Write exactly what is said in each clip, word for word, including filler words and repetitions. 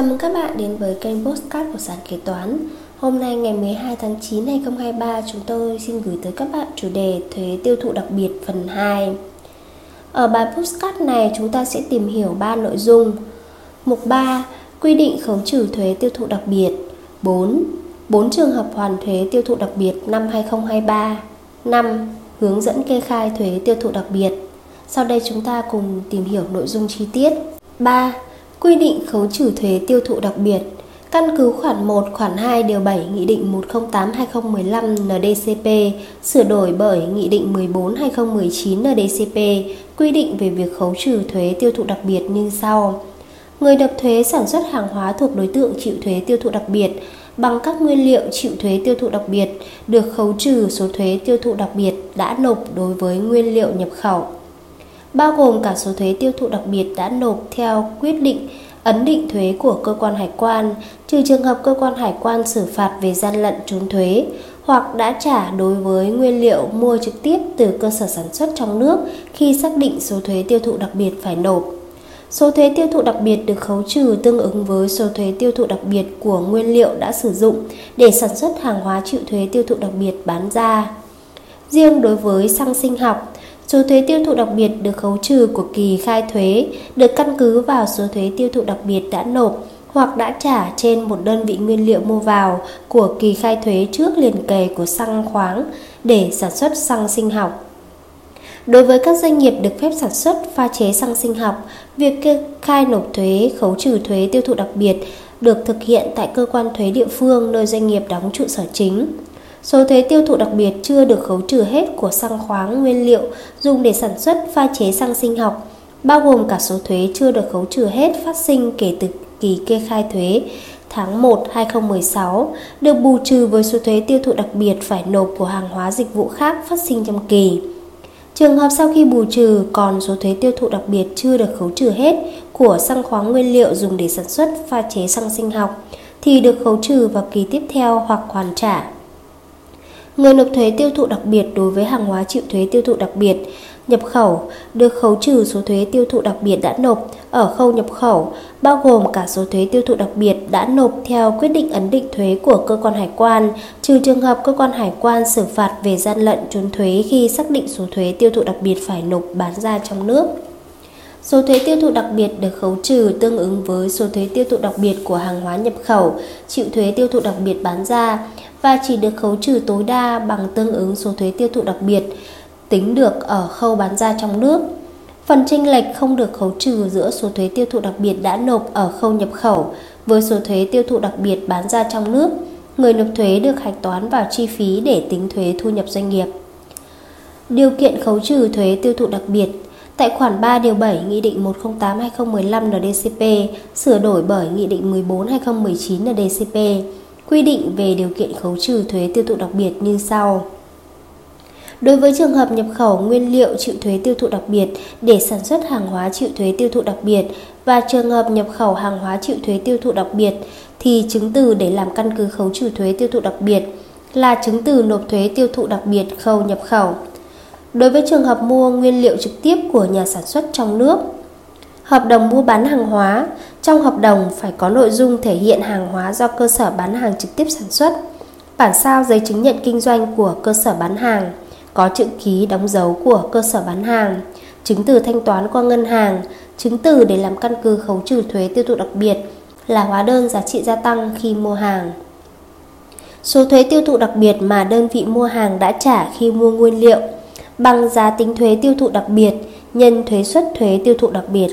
Chào mừng các bạn đến với kênh podcast của Sanketoan. Hôm nay ngày mười hai tháng chín năm hai nghìn không trăm hai mươi ba, chúng tôi xin gửi tới các bạn chủ đề thuế tiêu thụ đặc biệt phần hai. Ở bài podcast này, chúng ta sẽ tìm hiểu ba nội dung. Mục ba, quy định khấu trừ thuế tiêu thụ đặc biệt. bốn. bốn trường hợp hoàn thuế tiêu thụ đặc biệt năm hai nghìn không trăm hai mươi ba. năm. Hướng dẫn kê khai thuế tiêu thụ đặc biệt. Sau đây chúng ta cùng tìm hiểu nội dung chi tiết. ba. Quy định khấu trừ thuế tiêu thụ đặc biệt. Căn cứ khoản một, khoản hai, điều bảy Nghị định một trăm lẻ tám trên hai nghìn không trăm mười lăm en đê cê pê sửa đổi bởi Nghị định mười bốn trên hai nghìn không trăm mười chín en đê cê pê quy định về việc khấu trừ thuế tiêu thụ đặc biệt như sau. Người nộp thuế sản xuất hàng hóa thuộc đối tượng chịu thuế tiêu thụ đặc biệt bằng các nguyên liệu chịu thuế tiêu thụ đặc biệt được khấu trừ số thuế tiêu thụ đặc biệt đã nộp đối với nguyên liệu nhập khẩu, bao gồm cả số thuế tiêu thụ đặc biệt đã nộp theo quyết định ấn định thuế của cơ quan hải quan, trừ trường hợp cơ quan hải quan xử phạt về gian lận trốn thuế, hoặc đã trả đối với nguyên liệu mua trực tiếp từ cơ sở sản xuất trong nước khi xác định số thuế tiêu thụ đặc biệt phải nộp. Số thuế tiêu thụ đặc biệt được khấu trừ tương ứng với số thuế tiêu thụ đặc biệt của nguyên liệu đã sử dụng để sản xuất hàng hóa chịu thuế tiêu thụ đặc biệt bán ra. Riêng đối với xăng sinh học, số thuế tiêu thụ đặc biệt được khấu trừ của kỳ khai thuế được căn cứ vào số thuế tiêu thụ đặc biệt đã nộp hoặc đã trả trên một đơn vị nguyên liệu mua vào của kỳ khai thuế trước liền kề của xăng khoáng để sản xuất xăng sinh học. Đối với các doanh nghiệp được phép sản xuất pha chế xăng sinh học, việc kê khai nộp thuế khấu trừ thuế tiêu thụ đặc biệt được thực hiện tại cơ quan thuế địa phương nơi doanh nghiệp đóng trụ sở chính. Số thuế tiêu thụ đặc biệt chưa được khấu trừ hết của xăng khoáng, nguyên liệu dùng để sản xuất pha chế xăng sinh học, bao gồm cả số thuế chưa được khấu trừ hết phát sinh kể từ kỳ kê khai thuế tháng một năm hai nghìn không trăm mười sáu được bù trừ với số thuế tiêu thụ đặc biệt phải nộp của hàng hóa dịch vụ khác phát sinh trong kỳ. Trường hợp sau khi bù trừ còn số thuế tiêu thụ đặc biệt chưa được khấu trừ hết của xăng khoáng, nguyên liệu dùng để sản xuất pha chế xăng sinh học thì được khấu trừ vào kỳ tiếp theo hoặc hoàn trả. Người nộp thuế tiêu thụ đặc biệt đối với hàng hóa chịu thuế tiêu thụ đặc biệt nhập khẩu được khấu trừ số thuế tiêu thụ đặc biệt đã nộp ở khâu nhập khẩu, bao gồm cả số thuế tiêu thụ đặc biệt đã nộp theo quyết định ấn định thuế của cơ quan hải quan, trừ trường hợp cơ quan hải quan xử phạt về gian lận trốn thuế khi xác định số thuế tiêu thụ đặc biệt phải nộp bán ra trong nước. Số thuế tiêu thụ đặc biệt được khấu trừ tương ứng với số thuế tiêu thụ đặc biệt của hàng hóa nhập khẩu chịu thuế tiêu thụ đặc biệt bán ra và chỉ được khấu trừ tối đa bằng tương ứng số thuế tiêu thụ đặc biệt tính được ở khâu bán ra trong nước. Phần chênh lệch không được khấu trừ giữa số thuế tiêu thụ đặc biệt đã nộp ở khâu nhập khẩu với số thuế tiêu thụ đặc biệt bán ra trong nước, người nộp thuế được hạch toán vào chi phí để tính thuế thu nhập doanh nghiệp. Điều kiện khấu trừ thuế tiêu thụ đặc biệt. Tại khoản ba điều bảy Nghị định một trăm lẻ tám trên hai nghìn không trăm mười lăm en đê cê pê sửa đổi bởi Nghị định mười bốn trên hai nghìn không trăm mười chín en đê cê pê quy định về điều kiện khấu trừ thuế tiêu thụ đặc biệt như sau. Đối với trường hợp nhập khẩu nguyên liệu chịu thuế tiêu thụ đặc biệt để sản xuất hàng hóa chịu thuế tiêu thụ đặc biệt và trường hợp nhập khẩu hàng hóa chịu thuế tiêu thụ đặc biệt thì chứng từ để làm căn cứ khấu trừ thuế tiêu thụ đặc biệt là chứng từ nộp thuế tiêu thụ đặc biệt khâu nhập khẩu. Đối với trường hợp mua nguyên liệu trực tiếp của nhà sản xuất trong nước, hợp đồng mua bán hàng hóa, trong hợp đồng phải có nội dung thể hiện hàng hóa do cơ sở bán hàng trực tiếp sản xuất, bản sao giấy chứng nhận kinh doanh của cơ sở bán hàng, có chữ ký đóng dấu của cơ sở bán hàng, chứng từ thanh toán qua ngân hàng, chứng từ để làm căn cứ khấu trừ thuế tiêu thụ đặc biệt là hóa đơn giá trị gia tăng khi mua hàng. Số thuế tiêu thụ đặc biệt mà đơn vị mua hàng đã trả khi mua nguyên liệu bằng giá tính thuế tiêu thụ đặc biệt nhân thuế suất thuế tiêu thụ đặc biệt.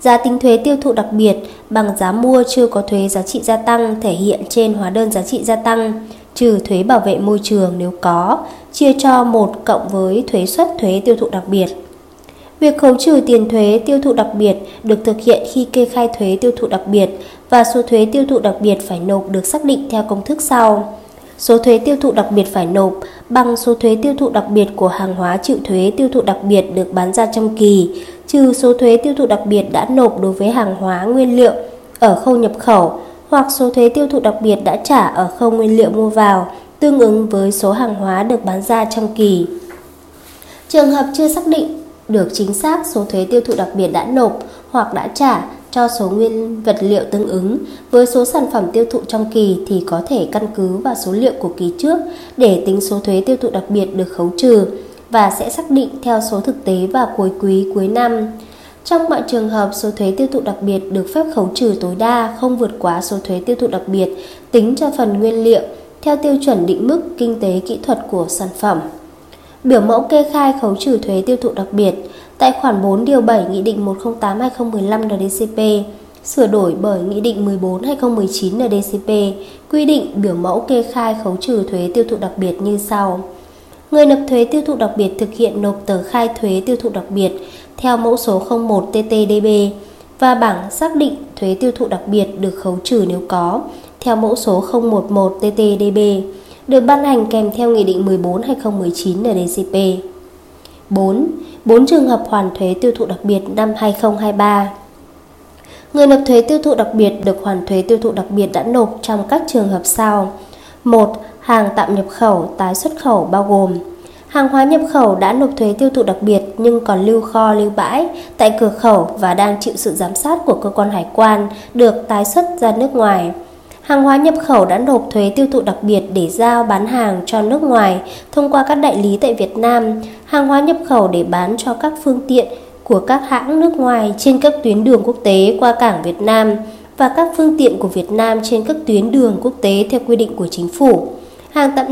Giá tính thuế tiêu thụ đặc biệt bằng giá mua chưa có thuế giá trị gia tăng thể hiện trên hóa đơn giá trị gia tăng trừ thuế bảo vệ môi trường nếu có, chia cho một cộng với thuế suất thuế tiêu thụ đặc biệt. Việc khấu trừ tiền thuế tiêu thụ đặc biệt được thực hiện khi kê khai thuế tiêu thụ đặc biệt và số thuế tiêu thụ đặc biệt phải nộp được xác định theo công thức sau. Số thuế tiêu thụ đặc biệt phải nộp bằng số thuế tiêu thụ đặc biệt của hàng hóa chịu thuế tiêu thụ đặc biệt được bán ra trong kỳ, trừ số thuế tiêu thụ đặc biệt đã nộp đối với hàng hóa nguyên liệu ở khâu nhập khẩu hoặc số thuế tiêu thụ đặc biệt đã trả ở khâu nguyên liệu mua vào tương ứng với số hàng hóa được bán ra trong kỳ. Trường hợp chưa xác định được chính xác số thuế tiêu thụ đặc biệt đã nộp hoặc đã trả cho số nguyên vật liệu tương ứng. Với số sản phẩm tiêu thụ trong kỳ thì có thể căn cứ vào số liệu của kỳ trước để tính số thuế tiêu thụ đặc biệt được khấu trừ và sẽ xác định theo số thực tế vào cuối quý cuối năm. Trong mọi trường hợp, số thuế tiêu thụ đặc biệt được phép khấu trừ tối đa không vượt quá số thuế tiêu thụ đặc biệt tính cho phần nguyên liệu theo tiêu chuẩn định mức kinh tế kỹ thuật của sản phẩm. Biểu mẫu kê khai khấu trừ thuế tiêu thụ đặc biệt tại khoản bốn điều bảy Nghị định một trăm linh tám trên hai nghìn không trăm mười lăm N D C P sửa đổi bởi Nghị định mười bốn trên hai nghìn không trăm mười chín N D C P quy định biểu mẫu kê khai khấu trừ thuế tiêu thụ đặc biệt như sau. Người nộp thuế tiêu thụ đặc biệt thực hiện nộp tờ khai thuế tiêu thụ đặc biệt theo mẫu số không một T T D B và bảng xác định thuế tiêu thụ đặc biệt được khấu trừ nếu có theo mẫu số không một một T T D B được ban hành kèm theo Nghị định mười bốn trên hai nghìn không trăm mười chín N D C P. bốn. bốn trường hợp hoàn thuế tiêu thụ đặc biệt năm hai nghìn không trăm hai mươi ba. Người nộp thuế tiêu thụ đặc biệt được hoàn thuế tiêu thụ đặc biệt đã nộp trong các trường hợp sau. một. Hàng tạm nhập khẩu, tái xuất khẩu bao gồm hàng hóa nhập khẩu đã nộp thuế tiêu thụ đặc biệt nhưng còn lưu kho, lưu bãi tại cửa khẩu và đang chịu sự giám sát của cơ quan hải quan được tái xuất ra nước ngoài. Hàng hóa nhập khẩu đã nộp thuế tiêu thụ đặc biệt để giao bán hàng cho nước ngoài thông qua các đại lý tại Việt Nam, hàng hóa nhập khẩu để bán cho các phương tiện của các hãng nước ngoài trên các tuyến đường quốc tế qua cảng Việt Nam và các phương tiện của Việt Nam trên các tuyến đường quốc tế theo quy định của chính phủ. Hàng tạm,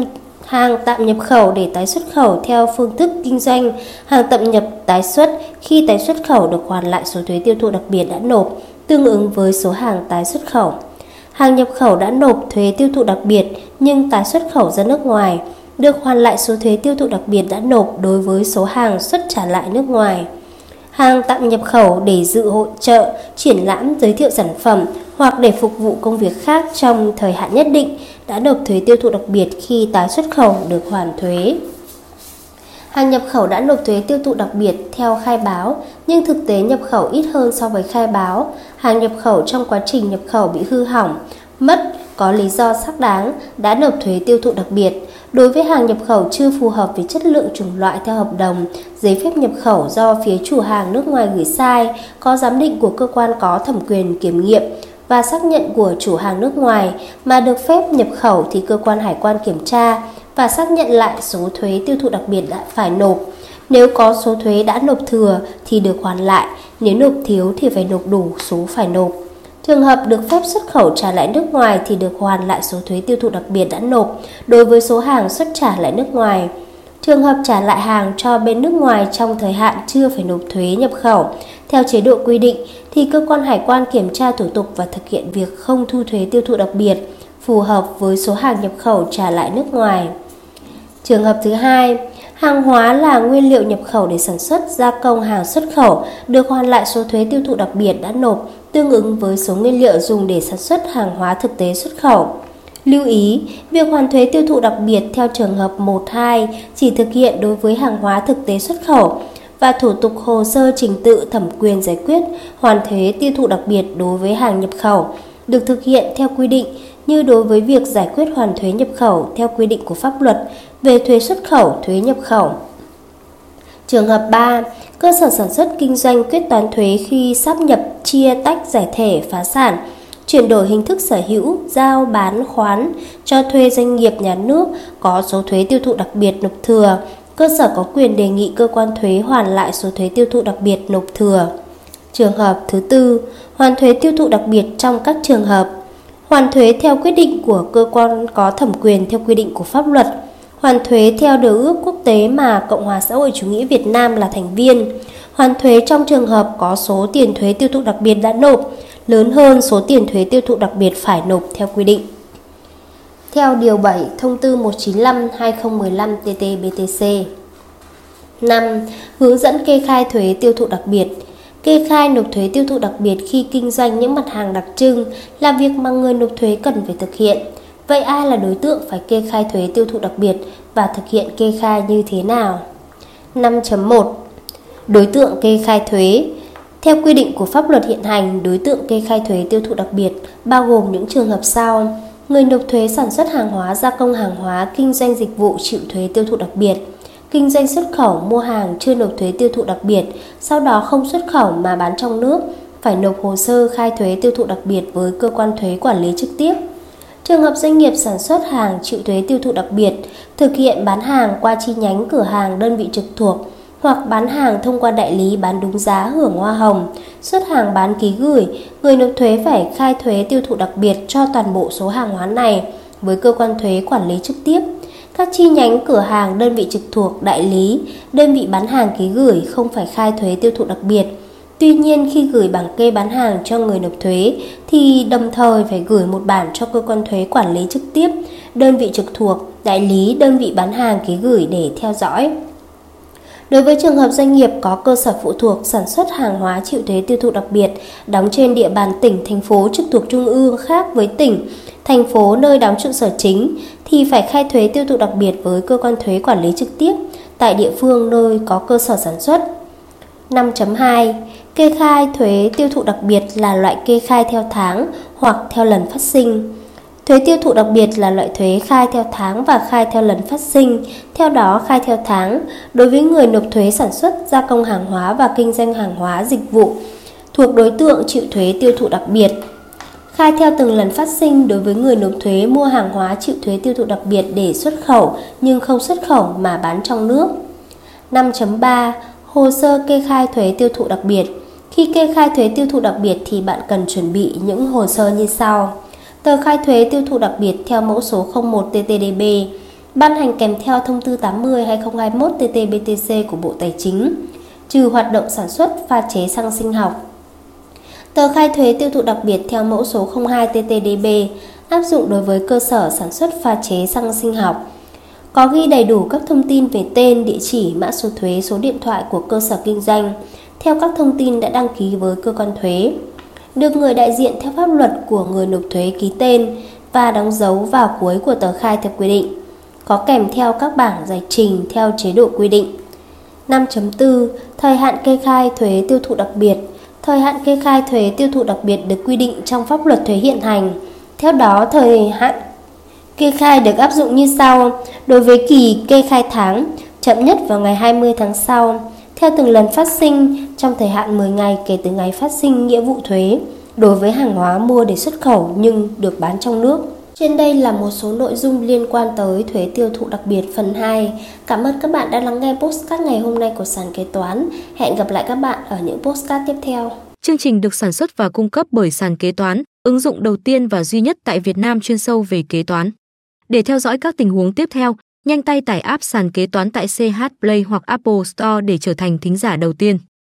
hàng tạm nhập khẩu để tái xuất khẩu theo phương thức kinh doanh, hàng tạm nhập tái xuất khi tái xuất khẩu được hoàn lại số thuế tiêu thụ đặc biệt đã nộp tương ứng với số hàng tái xuất khẩu. Hàng nhập khẩu đã nộp thuế tiêu thụ đặc biệt nhưng tái xuất khẩu ra nước ngoài, được hoàn lại số thuế tiêu thụ đặc biệt đã nộp đối với số hàng xuất trả lại nước ngoài. Hàng tạm nhập khẩu để dự hội chợ, triển lãm, giới thiệu sản phẩm hoặc để phục vụ công việc khác trong thời hạn nhất định đã nộp thuế tiêu thụ đặc biệt khi tái xuất khẩu được hoàn thuế. Hàng nhập khẩu đã nộp thuế tiêu thụ đặc biệt theo khai báo, nhưng thực tế nhập khẩu ít hơn so với khai báo. Hàng nhập khẩu trong quá trình nhập khẩu bị hư hỏng, mất, có lý do xác đáng, đã nộp thuế tiêu thụ đặc biệt. Đối với hàng nhập khẩu chưa phù hợp với chất lượng chủng loại theo hợp đồng, giấy phép nhập khẩu do phía chủ hàng nước ngoài gửi sai, có giám định của cơ quan có thẩm quyền kiểm nghiệm và xác nhận của chủ hàng nước ngoài mà được phép nhập khẩu thì cơ quan hải quan kiểm tra và xác nhận lại số thuế tiêu thụ đặc biệt đã phải nộp. Nếu có số thuế đã nộp thừa thì được hoàn lại, nếu nộp thiếu thì phải nộp đủ số phải nộp. Trường hợp được phép xuất khẩu trả lại nước ngoài thì được hoàn lại số thuế tiêu thụ đặc biệt đã nộp đối với số hàng xuất trả lại nước ngoài. Trường hợp trả lại hàng cho bên nước ngoài trong thời hạn chưa phải nộp thuế nhập khẩu theo chế độ quy định thì cơ quan hải quan kiểm tra thủ tục và thực hiện việc không thu thuế tiêu thụ đặc biệt phù hợp với số hàng nhập khẩu trả lại nước ngoài. Trường hợp thứ hai, hàng hóa là nguyên liệu nhập khẩu để sản xuất, gia công hàng xuất khẩu được hoàn lại số thuế tiêu thụ đặc biệt đã nộp tương ứng với số nguyên liệu dùng để sản xuất hàng hóa thực tế xuất khẩu. Lưu ý, việc hoàn thuế tiêu thụ đặc biệt theo trường hợp một hai chỉ thực hiện đối với hàng hóa thực tế xuất khẩu và thủ tục hồ sơ trình tự thẩm quyền giải quyết hoàn thuế tiêu thụ đặc biệt đối với hàng nhập khẩu được thực hiện theo quy định như đối với việc giải quyết hoàn thuế nhập khẩu theo quy định của pháp luật về thuế xuất khẩu, thuế nhập khẩu. Trường hợp ba, cơ sở sản xuất kinh doanh quyết toán thuế khi sáp nhập, chia tách, giải thể, phá sản, chuyển đổi hình thức sở hữu, giao, bán, khoán, cho thuê doanh nghiệp nhà nước có số thuế tiêu thụ đặc biệt nộp thừa, cơ sở có quyền đề nghị cơ quan thuế hoàn lại số thuế tiêu thụ đặc biệt nộp thừa. Trường hợp thứ tư, hoàn thuế tiêu thụ đặc biệt trong các trường hợp hoàn thuế theo quyết định của cơ quan có thẩm quyền theo quy định của pháp luật, hoàn thuế theo điều ước quốc tế mà Cộng hòa xã hội chủ nghĩa Việt Nam là thành viên, hoàn thuế trong trường hợp có số tiền thuế tiêu thụ đặc biệt đã nộp lớn hơn số tiền thuế tiêu thụ đặc biệt phải nộp theo quy định. Theo điều bảy Thông tư một trăm chín mươi lăm trên hai nghìn không trăm mười lăm T T B T C. năm. Hướng dẫn kê khai thuế tiêu thụ đặc biệt. Kê khai nộp thuế tiêu thụ đặc biệt khi kinh doanh những mặt hàng đặc trưng là việc mà người nộp thuế cần phải thực hiện. Vậy ai là đối tượng phải kê khai thuế tiêu thụ đặc biệt và thực hiện kê khai như thế nào? năm chấm một. Đối tượng kê khai thuế. Theo quy định của pháp luật hiện hành, đối tượng kê khai thuế tiêu thụ đặc biệt bao gồm những trường hợp sau: người nộp thuế sản xuất hàng hóa, gia công hàng hóa, kinh doanh dịch vụ chịu thuế tiêu thụ đặc biệt, kinh doanh xuất khẩu, mua hàng chưa nộp thuế tiêu thụ đặc biệt, sau đó không xuất khẩu mà bán trong nước phải nộp hồ sơ khai thuế tiêu thụ đặc biệt với cơ quan thuế quản lý trực tiếp. Trường hợp doanh nghiệp sản xuất hàng chịu thuế tiêu thụ đặc biệt, thực hiện bán hàng qua chi nhánh cửa hàng đơn vị trực thuộc hoặc bán hàng thông qua đại lý bán đúng giá hưởng hoa hồng, xuất hàng bán ký gửi, người nộp thuế phải khai thuế tiêu thụ đặc biệt cho toàn bộ số hàng hóa này với cơ quan thuế quản lý trực tiếp. Các chi nhánh cửa hàng đơn vị trực thuộc, đại lý, đơn vị bán hàng ký gửi không phải khai thuế tiêu thụ đặc biệt. Tuy nhiên, khi gửi bảng kê bán hàng cho người nộp thuế thì đồng thời phải gửi một bản cho cơ quan thuế quản lý trực tiếp, đơn vị trực thuộc, đại lý, đơn vị bán hàng ký gửi để theo dõi. Đối với trường hợp doanh nghiệp có cơ sở phụ thuộc sản xuất hàng hóa chịu thuế tiêu thụ đặc biệt đóng trên địa bàn tỉnh, thành phố trực thuộc trung ương khác với tỉnh, thành phố nơi đóng trụ sở chính thì phải khai thuế tiêu thụ đặc biệt với cơ quan thuế quản lý trực tiếp tại địa phương nơi có cơ sở sản xuất. năm chấm hai. Kê khai thuế tiêu thụ đặc biệt là loại kê khai theo tháng hoặc theo lần phát sinh. Thuế tiêu thụ đặc biệt là loại thuế khai theo tháng và khai theo lần phát sinh, theo đó khai theo tháng đối với người nộp thuế sản xuất, gia công hàng hóa và kinh doanh hàng hóa dịch vụ thuộc đối tượng chịu thuế tiêu thụ đặc biệt. Khai theo từng lần phát sinh đối với người nộp thuế mua hàng hóa chịu thuế tiêu thụ đặc biệt để xuất khẩu nhưng không xuất khẩu mà bán trong nước. năm chấm ba. Hồ sơ kê khai thuế tiêu thụ đặc biệt. Khi kê khai thuế tiêu thụ đặc biệt thì bạn cần chuẩn bị những hồ sơ như sau: tờ khai thuế tiêu thụ đặc biệt theo mẫu số không một tê tê đê bê, ban hành kèm theo thông tư tám mươi trên hai nghìn không trăm hai mươi mốt tê tê bê tê xê của Bộ Tài chính, trừ hoạt động sản xuất pha chế xăng sinh học. Tờ khai thuế tiêu thụ đặc biệt theo mẫu số không hai tê tê đê bê áp dụng đối với cơ sở sản xuất pha chế xăng sinh học có ghi đầy đủ các thông tin về tên, địa chỉ, mã số thuế, số điện thoại của cơ sở kinh doanh theo các thông tin đã đăng ký với cơ quan thuế, được người đại diện theo pháp luật của người nộp thuế ký tên và đóng dấu vào cuối của tờ khai theo quy định, có kèm theo các bảng giải trình theo chế độ quy định. năm chấm bốn. Thời hạn kê khai thuế tiêu thụ đặc biệt. Thời hạn kê khai thuế tiêu thụ đặc biệt được quy định trong pháp luật thuế hiện hành. Theo đó, thời hạn kê khai được áp dụng như sau: đối với kỳ kê khai tháng, chậm nhất vào ngày hai mươi tháng sau, theo từng lần phát sinh, trong thời hạn mười ngày kể từ ngày phát sinh nghĩa vụ thuế đối với hàng hóa mua để xuất khẩu nhưng được bán trong nước. Trên đây là một số nội dung liên quan tới thuế tiêu thụ đặc biệt phần hai. Cảm ơn các bạn đã lắng nghe podcast ngày hôm nay của Sanketoan. Hẹn gặp lại các bạn ở những podcast tiếp theo. Chương trình được sản xuất và cung cấp bởi Sanketoan, ứng dụng đầu tiên và duy nhất tại Việt Nam chuyên sâu về kế toán. Để theo dõi các tình huống tiếp theo, nhanh tay tải app Sanketoan tại xê hát Play hoặc Apple Store để trở thành thính giả đầu tiên.